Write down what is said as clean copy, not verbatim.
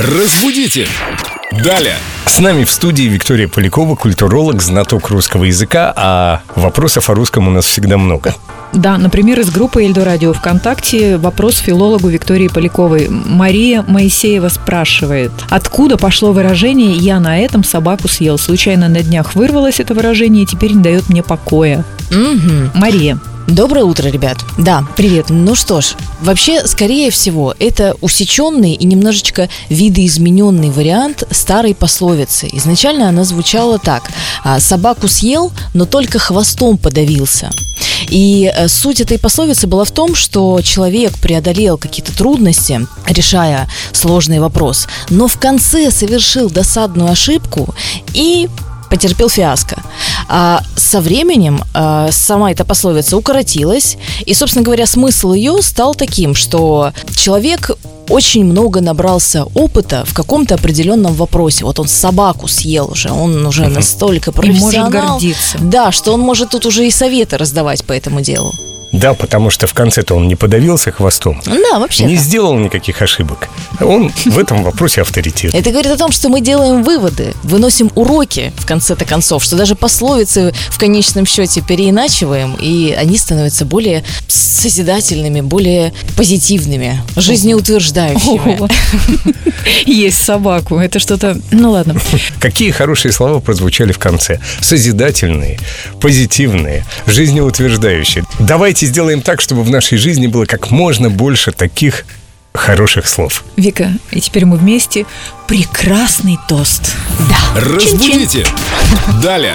Разбудите! Далее. С нами в студии Виктория Полякова, культуролог, знаток русского языка, а вопросов о русском у нас всегда много. Да, например, из группы Эльдорадио ВКонтакте вопрос филологу Виктории Поляковой. Мария Моисеева спрашивает: откуда пошло выражение «я на этом собаку съел»? Случайно на днях вырвалось это выражение и теперь не дает мне покоя. Мария. Доброе утро, ребят. Да, привет. Ну что ж, вообще, скорее всего, это усеченный и немножечко видоизмененный вариант старой пословицы. Изначально она звучала так: собаку съел, но только хвостом подавился. И суть этой пословицы была в том, что человек преодолел какие-то трудности, решая сложный вопрос, но в конце совершил досадную ошибку и потерпел фиаско. А со временем сама эта пословица укоротилась, и, собственно говоря, смысл ее стал таким, что человек очень много набрался опыта в каком-то определенном вопросе. Вот он собаку съел уже, он уже настолько профессионал. И может гордиться. Да, что он может тут уже и советы раздавать по этому делу. Да, потому что в конце-то он не подавился хвостом. Да, вообще. Не сделал никаких ошибок. Он в этом вопросе авторитет. Это говорит о том, что мы делаем выводы, выносим уроки в конце-то концов, что даже пословицы в конечном счете переиначиваем, и они становятся более созидательными, более позитивными, жизнеутверждающими. Есть собаку. Это что-то... Ну ладно. Какие хорошие слова прозвучали в конце. Созидательные, позитивные, жизнеутверждающие. Давайте сделаем так, чтобы в нашей жизни было как можно больше таких хороших слов. Вика, и теперь мы вместе. Прекрасный тост. Да. Разбудите. Чин-чин. Далее.